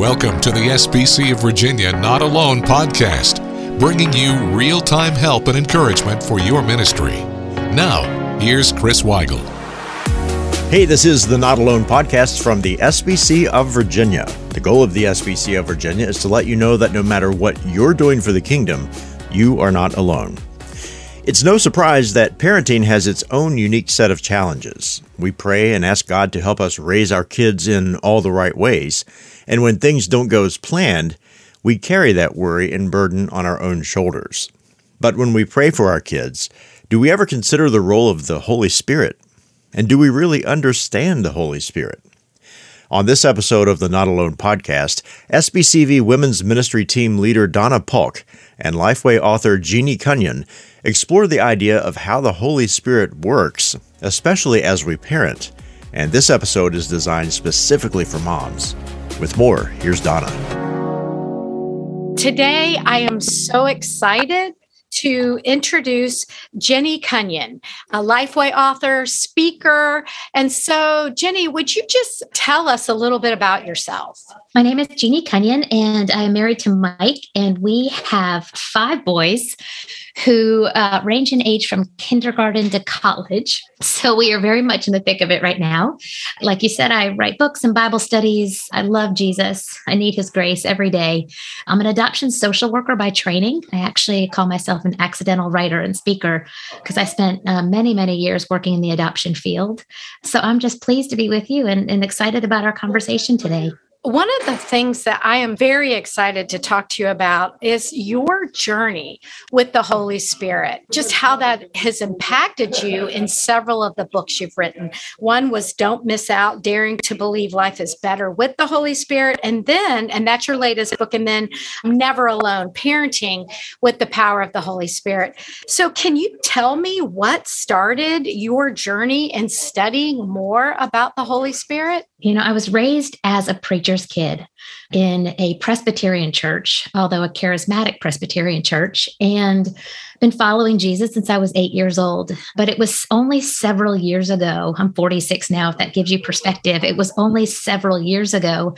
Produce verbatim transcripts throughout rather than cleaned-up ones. Welcome to the S B C of Virginia Not Alone podcast, bringing you real-time help and encouragement for your ministry. Now, here's Chris Weigel. Hey, this is the Not Alone podcast from the S B C of Virginia. The goal of the S B C of Virginia is to let you know that no matter what you're doing for the kingdom, you are not alone. It's no surprise that parenting has its own unique set of challenges. We pray and ask God to help us raise our kids in all the right ways, and when things don't go as planned, we carry that worry and burden on our own shoulders. But when we pray for our kids, do we ever consider the role of the Holy Spirit? And do we really understand the Holy Spirit? On this episode of the Not Alone podcast, S B C V Women's Ministry Team leader Donna Paulk and LifeWay author Jeannie Cunnion explore the idea of how the Holy Spirit works, especially as we parent. And this episode is designed specifically for moms. With more, here's Donna. Today, I am so excited to introduce Jeannie Cunnion, a LifeWay author, speaker. And so, Jeannie, would you just tell us a little bit about yourself? My name is Jeannie Cunnion, and I am married to Mike, and we have five boys who uh, range in age from kindergarten to college. So we are very much in the thick of it right now. Like you said, I write books and Bible studies. I love Jesus. I need his grace every day. I'm an adoption social worker by training. I actually call myself an accidental writer and speaker because I spent uh, many, many years working in the adoption field. So I'm just pleased to be with you and, and excited about our conversation today. One of the things that I am very excited to talk to you about is your journey with the Holy Spirit, just how that has impacted you in several of the books you've written. One was Don't Miss Out, Daring to Believe Life is Better with the Holy Spirit. And then, and that's your latest book, and then Never Alone, Parenting with the Power of the Holy Spirit. So can you tell me what started your journey in studying more about the Holy Spirit? You know, I was raised as a preacher's kid in a Presbyterian church, although a charismatic Presbyterian church, and been following Jesus since I was eight years old. But it was only several years ago. I'm forty-six now, if that gives you perspective. It was only several years ago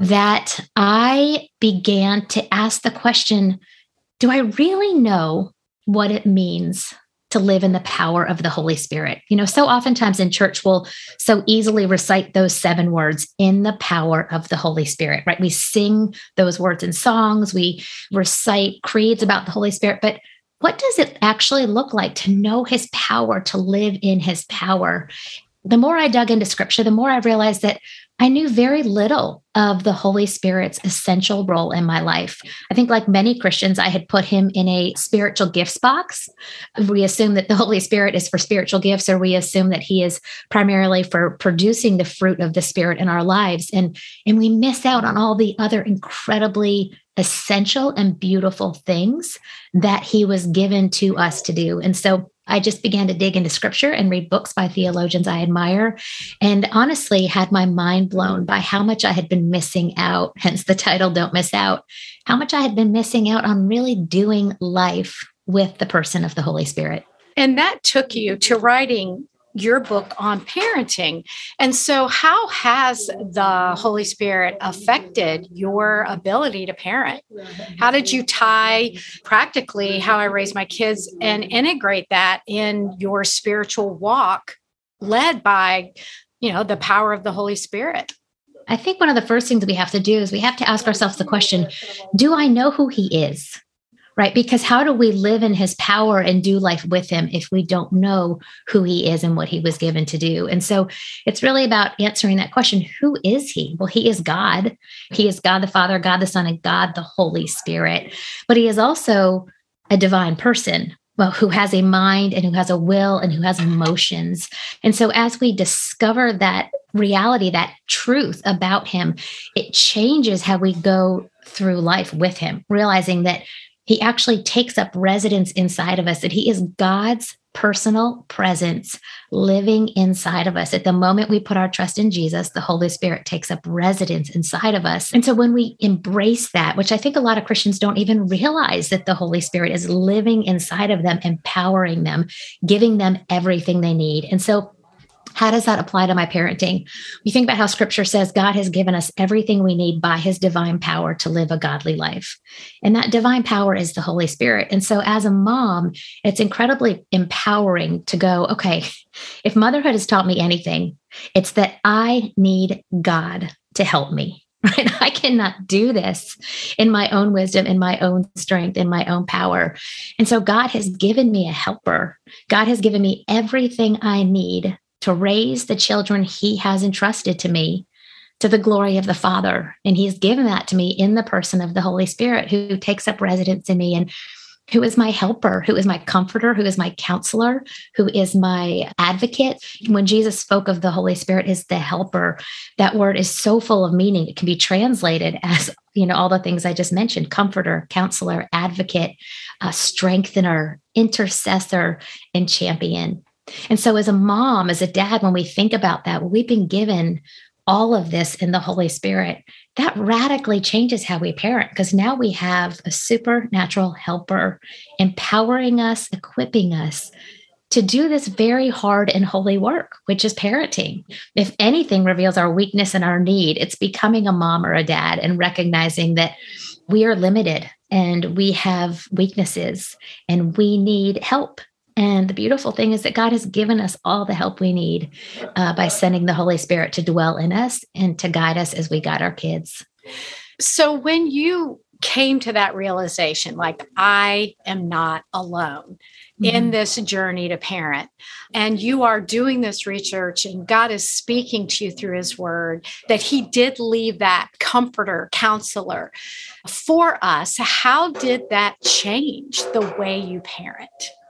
that I began to ask the question, do I really know what it means to live in the power of the Holy Spirit? You know, so oftentimes in church, we'll so easily recite those seven words, in the power of the Holy Spirit, right? We sing those words in songs, we recite creeds about the Holy Spirit, but what does it actually look like to know his power, to live in his power? The more I dug into scripture, the more I realized that I knew very little of the Holy Spirit's essential role in my life. I think like many Christians, I had put him in a spiritual gifts box. We assume that the Holy Spirit is for spiritual gifts, or we assume that he is primarily for producing the fruit of the Spirit in our lives. And, and we miss out on all the other incredibly essential and beautiful things that he was given to us to do. And so I just began to dig into scripture and read books by theologians I admire, and honestly had my mind blown by how much I had been missing out, hence the title, Don't Miss Out, how much I had been missing out on really doing life with the person of the Holy Spirit. And that took you to writing your book on parenting. And so how has the Holy Spirit affected your ability to parent? How did you tie practically how I raise my kids and integrate that in your spiritual walk led by, you know, the power of the Holy Spirit? I think one of the first things we have to do is we have to ask ourselves the question, do I know who he is? Right? Because how do we live in his power and do life with him if we don't know who he is and what he was given to do? And so it's really about answering that question, who is he? Well, he is God. He is God the Father, God the Son, and God the Holy Spirit. But he is also a divine person, well, who has a mind and who has a will and who has emotions. And so as we discover that reality, that truth about him, it changes how we go through life with him, realizing that he actually takes up residence inside of us, that he is God's personal presence living inside of us. At the moment we put our trust in Jesus, the Holy Spirit takes up residence inside of us. And so when we embrace that, which I think a lot of Christians don't even realize that the Holy Spirit is living inside of them, empowering them, giving them everything they need. And so How does that apply to my parenting? We think about how scripture says God has given us everything we need by his divine power to live a godly life. And that divine power is the Holy Spirit. And so as a mom, it's incredibly empowering to go, okay, if motherhood has taught me anything, it's that I need God to help me, right? I cannot do this in my own wisdom, in my own strength, in my own power. And so God has given me a helper. God has given me everything I need to raise the children he has entrusted to me to the glory of the Father. And he's given that to me in the person of the Holy Spirit, who takes up residence in me and who is my helper, who is my comforter, who is my counselor, who is my advocate. When Jesus spoke of the Holy Spirit as the helper, that word is so full of meaning. It can be translated as, you know, all the things I just mentioned: comforter, counselor, advocate, uh, strengthener, intercessor, and champion. And so as a mom, as a dad, when we think about that, we've been given all of this in the Holy Spirit. That radically changes how we parent, because now we have a supernatural helper empowering us, equipping us to do this very hard and holy work, which is parenting. If anything reveals our weakness and our need, it's becoming a mom or a dad and recognizing that we are limited and we have weaknesses and we need help. And the beautiful thing is that God has given us all the help we need uh, by sending the Holy Spirit to dwell in us and to guide us as we guide our kids. So when you came to that realization, like, I am not alone mm-hmm. in this journey to parent, and you are doing this research and God is speaking to you through his word, that he did leave that comforter, counselor for us, how did that change the way you parent?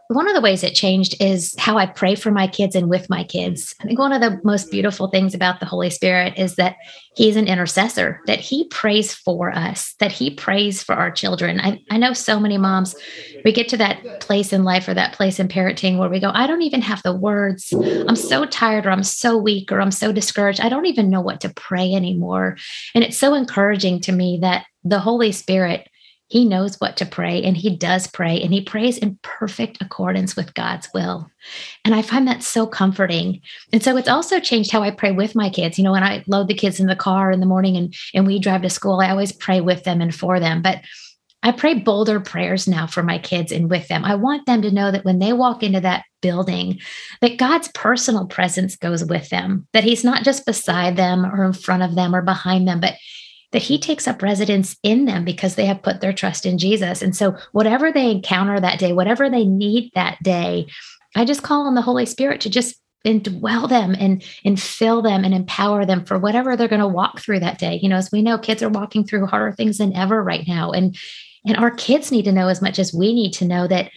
One of the ways it changed is how I pray for my kids and with my kids. I think one of the most beautiful things about the Holy Spirit is that he's an intercessor, that he prays for us, that he prays for our children. I, I know so many moms, we get to that place in life or that place in parenting where we go, I don't even have the words. I'm so tired, or I'm so weak, or I'm so discouraged. I don't even know what to pray anymore. And it's so encouraging to me that the Holy Spirit, he knows what to pray, and he does pray, and he prays in perfect accordance with God's will. And I find that so comforting. And so it's also changed how I pray with my kids. You know, when I load the kids in the car in the morning and, and we drive to school, I always pray with them and for them. But I pray bolder prayers now for my kids and with them. I want them to know that when they walk into that building, that God's personal presence goes with them, that he's not just beside them or in front of them or behind them, but that he takes up residence in them because they have put their trust in Jesus. And so whatever they encounter that day, whatever they need that day, I just call on the Holy Spirit to just indwell them and, and fill them and empower them for whatever they're going to walk through that day. You know, as we know, kids are walking through harder things than ever right now. And, and our kids need to know as much as we need to know that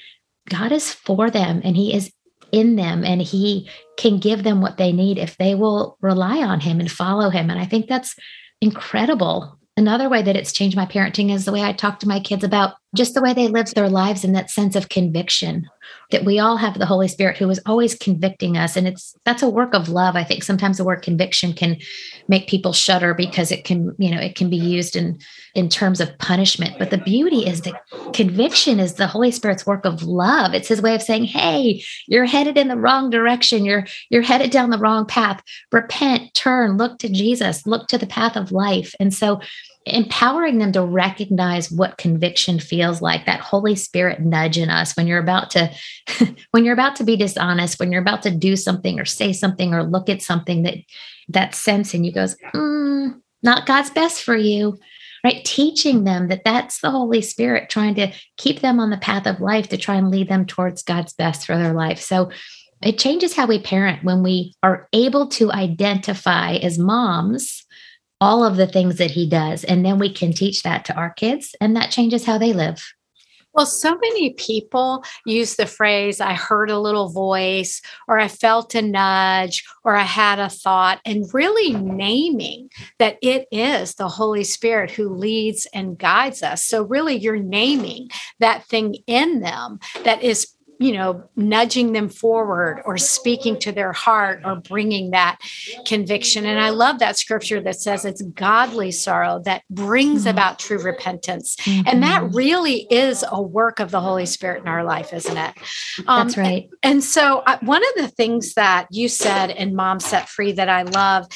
God is for them and he is in them, and he can give them what they need if they will rely on him and follow him. And I think that's incredible. Another way that it's changed my parenting is the way I talk to my kids about just the way they live their lives and that sense of conviction that we all have the Holy Spirit who is always convicting us. And it's, that's a work of love. I think sometimes the word conviction can make people shudder because it can, you know, it can be used in, in terms of punishment. But the beauty is that conviction is the Holy Spirit's work of love. It's his way of saying, hey, you're headed in the wrong direction. You're, you're headed down the wrong path. Repent, turn, look to Jesus, look to the path of life. And so empowering them to recognize what conviction feels like, that Holy Spirit nudge in us when you're about to, when you're about to be dishonest, when you're about to do something or say something or look at something that, that sense in you goes, mm, not God's best for you, right? Teaching them that that's the Holy Spirit trying to keep them on the path of life to try and lead them towards God's best for their life. So it changes how we parent when we are able to identify as moms all of the things that he does. And then we can teach that to our kids, and that changes how they live. Well, so many people use the phrase, I heard a little voice, or I felt a nudge, or I had a thought, and really naming that it is the Holy Spirit who leads and guides us. So really you're naming that thing in them that is you know, nudging them forward or speaking to their heart or bringing that conviction. And I love that scripture that says it's godly sorrow that brings mm-hmm. about true repentance. Mm-hmm. And that really is a work of the Holy Spirit in our life, isn't it? Um, That's right. And, and so I, one of the things that you said in Mom Set Free that I love,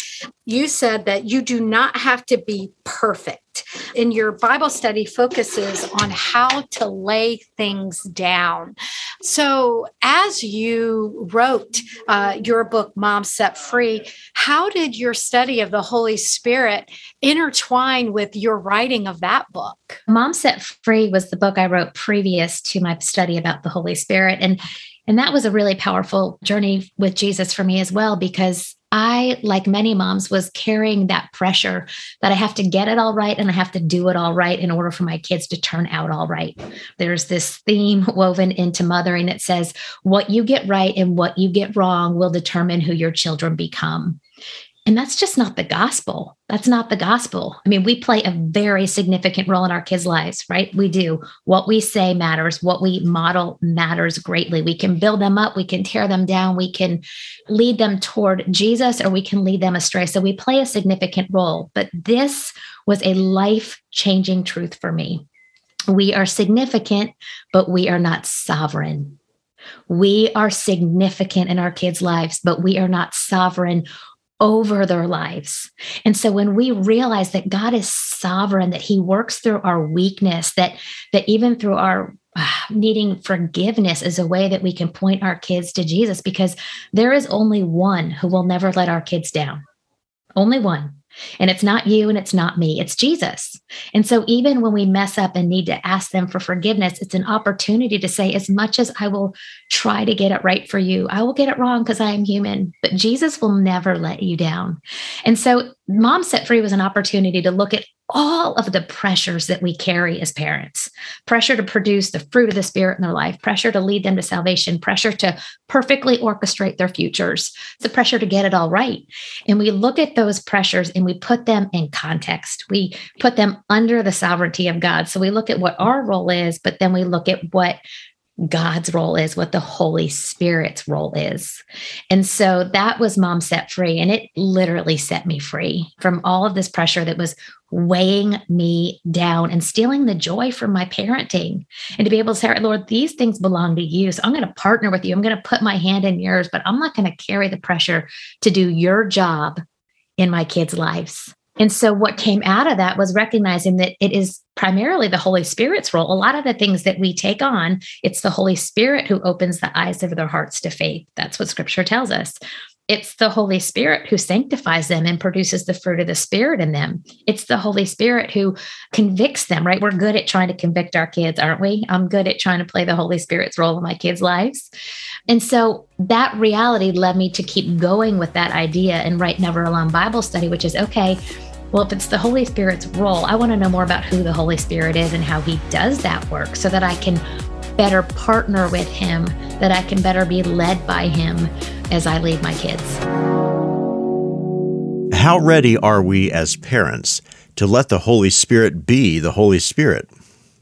you said that you do not have to be perfect. And your Bible study focuses on how to lay things down. So as you wrote uh, your book, Mom Set Free, how did your study of the Holy Spirit intertwine with your writing of that book? Mom Set Free was the book I wrote previous to my study about the Holy Spirit. And, and that was a really powerful journey with Jesus for me as well, because I, like many moms, was carrying that pressure that I have to get it all right and I have to do it all right in order for my kids to turn out all right. There's this theme woven into mothering that says, what you get right and what you get wrong will determine who your children become. And that's just not the gospel. That's not the gospel. I mean, we play a very significant role in our kids' lives, right? We do. What we say matters. What we model matters greatly. We can build them up. We can tear them down. We can lead them toward Jesus, or we can lead them astray. So we play a significant role. But this was a life-changing truth for me. We are significant, but we are not sovereign. We are significant in our kids' lives, but we are not sovereign over their lives. And so when we realize that God is sovereign, that he works through our weakness, that, that even through our uh, needing forgiveness is a way that we can point our kids to Jesus, because there is only one who will never let our kids down. Only one. And it's not you and it's not me, it's Jesus. And so even when we mess up and need to ask them for forgiveness, it's an opportunity to say, as much as I will try to get it right for you, I will get it wrong because I am human, but Jesus will never let you down. And so Mom Set Free was an opportunity to look at all of the pressures that we carry as parents, pressure to produce the fruit of the Spirit in their life, pressure to lead them to salvation, pressure to perfectly orchestrate their futures, the pressure to get it all right. And we look at those pressures and we put them in context. We put them under the sovereignty of God. So we look at what our role is, but then we look at what God's role is, what the Holy Spirit's role is. And so that was Mom Set Free. And it literally set me free from all of this pressure that was weighing me down and stealing the joy from my parenting. And to be able to say, Lord, these things belong to you. So I'm going to partner with you. I'm going to put my hand in yours, but I'm not going to carry the pressure to do your job in my kids' lives. And so what came out of that was recognizing that it is primarily the Holy Spirit's role. A lot of the things that we take on, it's the Holy Spirit who opens the eyes of their hearts to faith. That's what scripture tells us. It's the Holy Spirit who sanctifies them and produces the fruit of the Spirit in them. It's the Holy Spirit who convicts them, right? We're good at trying to convict our kids, aren't we? I'm good at trying to play the Holy Spirit's role in my kids' lives. And so that reality led me to keep going with that idea and write Never Alone Bible Study, which is, okay, well, if it's the Holy Spirit's role, I want to know more about who the Holy Spirit is and how he does that work so that I can better partner with him, that I can better be led by him as I lead my kids. How ready are we as parents to let the Holy Spirit be the Holy Spirit?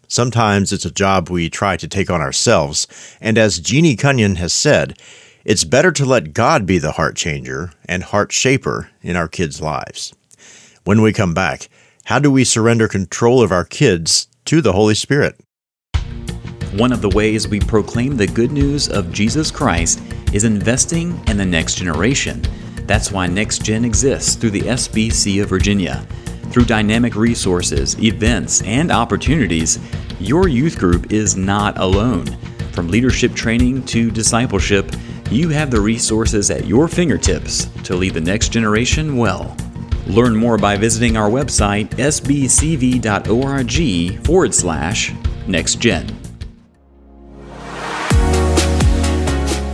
Sometimes it's a job we try to take on ourselves, and as Jeannie Cunnion has said, it's better to let God be the heart changer and heart shaper in our kids' lives. When we come back, how do we surrender control of our kids to the Holy Spirit? One of the ways we proclaim the good news of Jesus Christ is investing in the next generation. That's why Next Gen exists through the S B C of Virginia. Through dynamic resources, events, and opportunities, your youth group is not alone. From leadership training to discipleship, you have the resources at your fingertips to lead the next generation well. Learn more by visiting our website, sbcv.org forward slash nextgen.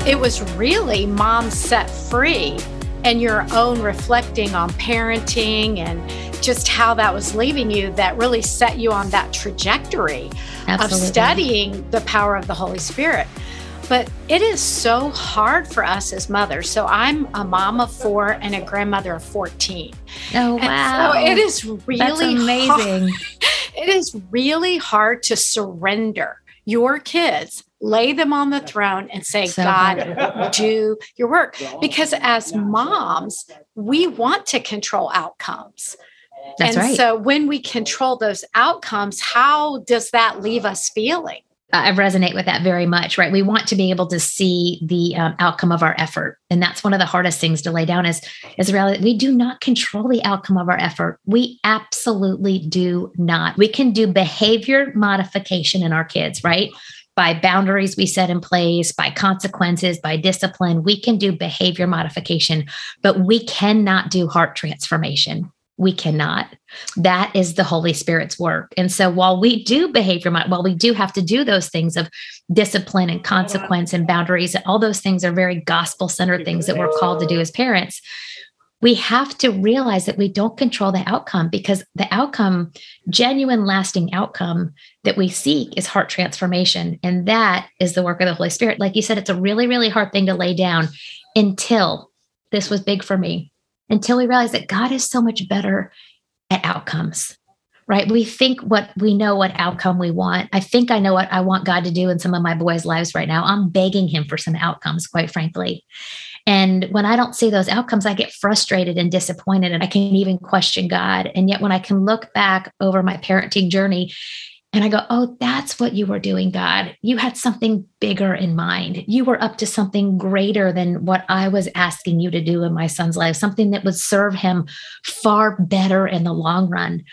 It was really Mom Set Free and your own reflecting on parenting and just how that was leaving you that really set you on that trajectory Absolutely. Of studying the power of the Holy Spirit. But it is so hard for us as mothers. So I'm a mom of four and a grandmother of fourteen. Oh, wow. And so it is really That's amazing. Hard. It is really hard to surrender your kids, lay them on the throne and say, God, do your work. Because as moms, we want to control outcomes. That's and right. So when we control those outcomes, how does that leave us feeling? I resonate with that very much, right? We want to be able to see the um, outcome of our effort. And that's one of the hardest things to lay down is, is the reality that we do not control the outcome of our effort. We absolutely do not. We can do behavior modification in our kids, right? By boundaries we set in place, by consequences, by discipline, we can do behavior modification, but we cannot do heart transformation. We cannot. That is the Holy Spirit's work. And so while we do behavior, while we do have to do those things of discipline and consequence and boundaries, and all those things are very gospel-centered things that we're called to do as parents, we have to realize that we don't control the outcome, because the outcome, genuine lasting outcome that we seek is heart transformation. And that is the work of the Holy Spirit. Like you said, it's a really, really hard thing to lay down until this was big for me. Until we realize that God is so much better at outcomes, right? We think what we know, what outcome we want. I think I know what I want God to do in some of my boys' lives right now. I'm begging him for some outcomes, quite frankly. And when I don't see those outcomes, I get frustrated and disappointed, and I can even question God. And yet when I can look back over my parenting journey and I go, oh, that's what you were doing, God. You had something bigger in mind. You were up to something greater than what I was asking you to do in my son's life, something that would serve him far better in the long run.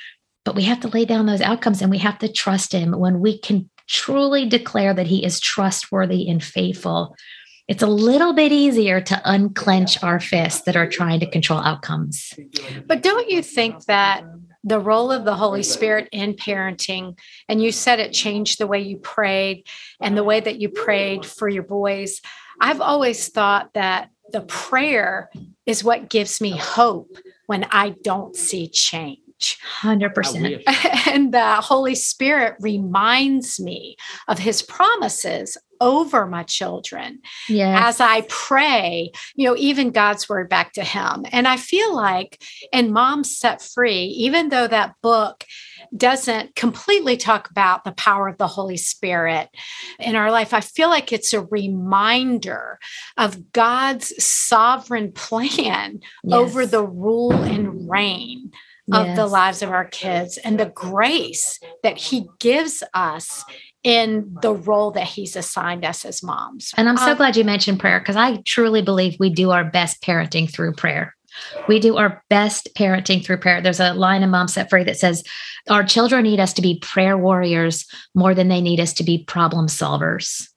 But we have to lay down those outcomes, and we have to trust him. When we can truly declare that he is trustworthy and faithful, it's a little bit easier to unclench our fists that are trying to control outcomes. But don't you think that the role of the Holy Spirit in parenting, and you said it changed the way you prayed and the way that you prayed for your boys. I've always thought that the prayer is what gives me hope when I don't see change. one hundred percent. And the Holy Spirit reminds me of his promises over my children. Yes. As I pray, you know, even God's word back to him. And I feel like in Moms Set Free, even though that book doesn't completely talk about the power of the Holy Spirit in our life, I feel like it's a reminder of God's sovereign plan. Yes. Over the rule and reign of yes. the lives of our kids, and the grace that he gives us in the role that he's assigned us as moms. And I'm so um, glad you mentioned prayer, because I truly believe we do our best parenting through prayer. We do our best parenting through prayer. There's a line in Mom Set Free that says, our children need us to be prayer warriors more than they need us to be problem solvers.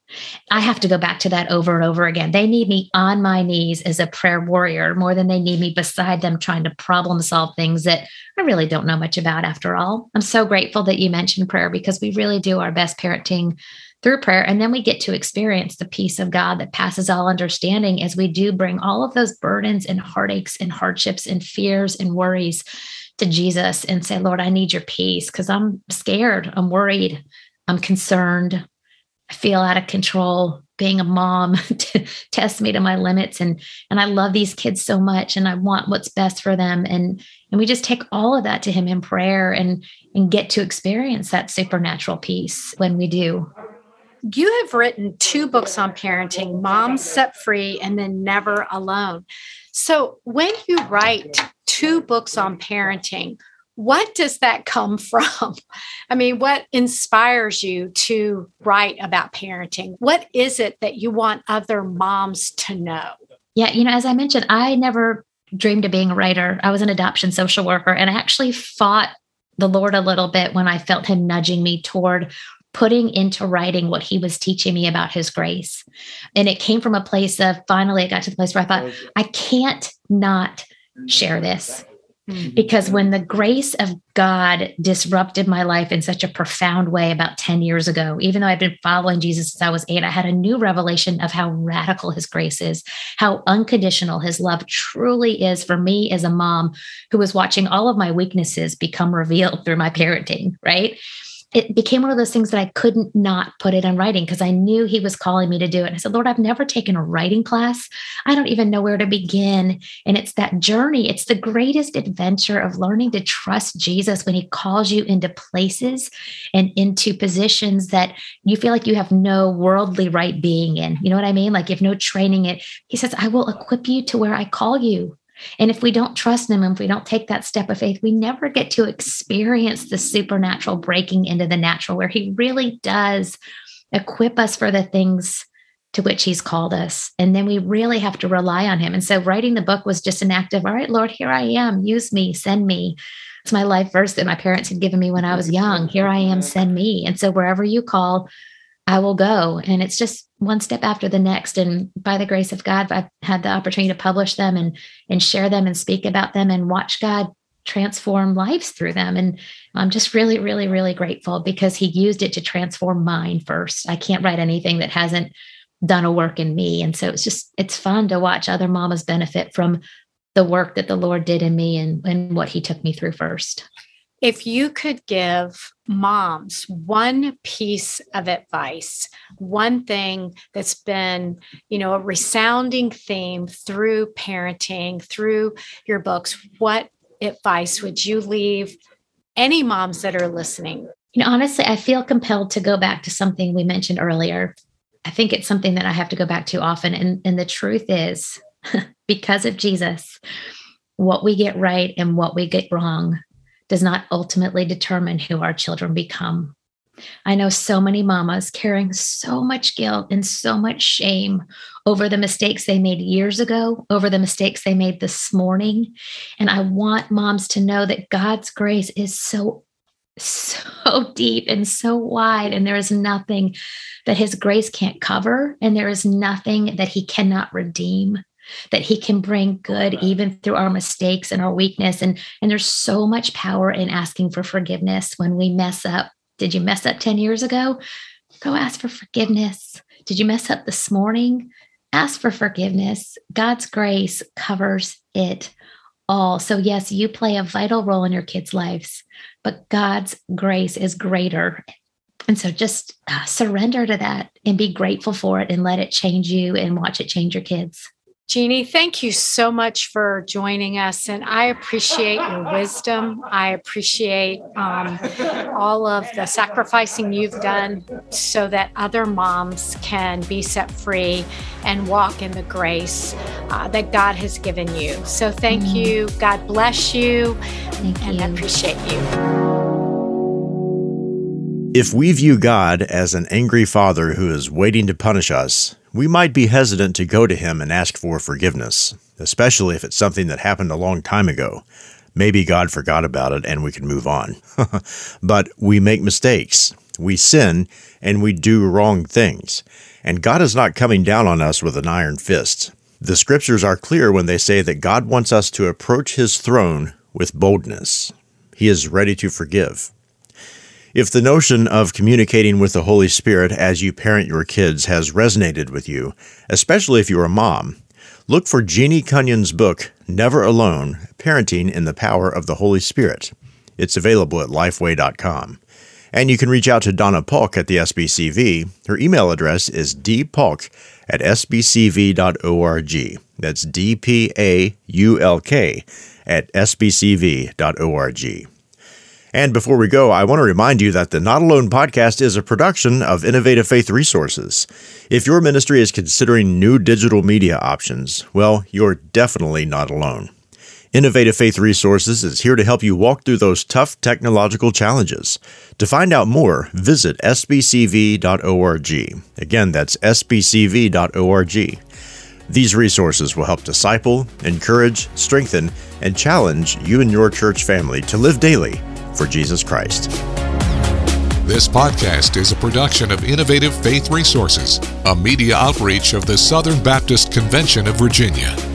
I have to go back to that over and over again. They need me on my knees as a prayer warrior more than they need me beside them trying to problem solve things that I really don't know much about after all. I'm so grateful that you mentioned prayer, because we really do our best parenting through prayer. And then we get to experience the peace of God that passes all understanding as we do bring all of those burdens and heartaches and hardships and fears and worries to Jesus and say, Lord, I need your peace because I'm scared. I'm worried. I'm concerned. I feel out of control. Being a mom tests me to my limits. And, and I love these kids so much, and I want what's best for them. And, and we just take all of that to him in prayer, and, and get to experience that supernatural peace when we do. You have written two books on parenting, Moms Set Free and then Never Alone. So when you write two books on parenting, what does that come from? I mean, what inspires you to write about parenting? What is it that you want other moms to know? Yeah, you know, as I mentioned, I never dreamed of being a writer. I was an adoption social worker, and I actually fought the Lord a little bit when I felt him nudging me toward putting into writing what he was teaching me about his grace. And it came from a place of, finally, I got to the place where I thought, I can't not share this. Because when the grace of God disrupted my life in such a profound way about ten years ago, even though I've been following Jesus since I was eight, I had a new revelation of how radical his grace is, how unconditional his love truly is for me as a mom who was watching all of my weaknesses become revealed through my parenting, right? it became one of those things that I couldn't not put it in writing because I knew he was calling me to do it. And I said, Lord, I've never taken a writing class. I don't even know where to begin. And it's that journey. It's the greatest adventure of learning to trust Jesus when he calls you into places and into positions that you feel like you have no worldly right being in. You know what I mean? Like you have no training it. He says, I will equip you to where I call you. And if we don't trust him, and if we don't take that step of faith, we never get to experience the supernatural breaking into the natural, where he really does equip us for the things to which he's called us. And then we really have to rely on him. And so writing the book was just an act of, all right, Lord, here I am, use me, send me. It's my life verse that my parents had given me when I was young. Here I am, send me. And so wherever you call, I will go. And it's just one step after the next. And by the grace of God, I've had the opportunity to publish them and, and share them and speak about them and watch God transform lives through them. And I'm just really, really, really grateful because he used it to transform mine first. I can't write anything that hasn't done a work in me. And so it's just, it's fun to watch other mamas benefit from the work that the Lord did in me and, and what he took me through first. If you could give moms one piece of advice, one thing that's been, you know, a resounding theme through parenting, through your books, what advice would you leave any moms that are listening? You know, honestly, I feel compelled to go back to something we mentioned earlier. I think it's something that I have to go back to often. And, and the truth is, because of Jesus, what we get right and what we get wrong does not ultimately determine who our children become. I know so many mamas carrying so much guilt and so much shame over the mistakes they made years ago, over the mistakes they made this morning. And I want moms to know that God's grace is so, so deep and so wide, and there is nothing that his grace can't cover, and there is nothing that he cannot redeem, that he can bring good even through our mistakes and our weakness. And, and there's so much power in asking for forgiveness when we mess up. Did you mess up ten years ago? Go ask for forgiveness. Did you mess up this morning? Ask for forgiveness. God's grace covers it all. So yes, you play a vital role in your kids' lives, but God's grace is greater. And so just uh, surrender to that and be grateful for it and let it change you and watch it change your kids. Jeannie, thank you so much for joining us. And I appreciate your wisdom. I appreciate um, all of the sacrificing you've done so that other moms can be set free and walk in the grace uh, that God has given you. So thank mm. you. God bless you. Thank and you. I appreciate you. If we view God as an angry father who is waiting to punish us, we might be hesitant to go to him and ask for forgiveness, especially if it's something that happened a long time ago. Maybe God forgot about it and we can move on. But we make mistakes, we sin, and we do wrong things. And God is not coming down on us with an iron fist. The scriptures are clear when they say that God wants us to approach his throne with boldness. He is ready to forgive. If the notion of communicating with the Holy Spirit as you parent your kids has resonated with you, especially if you're a mom, look for Jeannie Cunnion's book, Never Alone, Parenting in the Power of the Holy Spirit. It's available at lifeway dot com. And you can reach out to Donna Paulk at the S B C V. Her email address is d paulk at s b c v dot org. That's D P A U L K at s b c v dot org. And before we go, I want to remind you that the Not Alone podcast is a production of Innovative Faith Resources. If your ministry is considering new digital media options, well, you're definitely not alone. Innovative Faith Resources is here to help you walk through those tough technological challenges. To find out more, visit s b c v dot org. Again, that's s b c v dot org. These resources will help disciple, encourage, strengthen, and challenge you and your church family to live daily for Jesus Christ. This podcast is a production of Innovative Faith Resources, a media outreach of the Southern Baptist Convention of Virginia.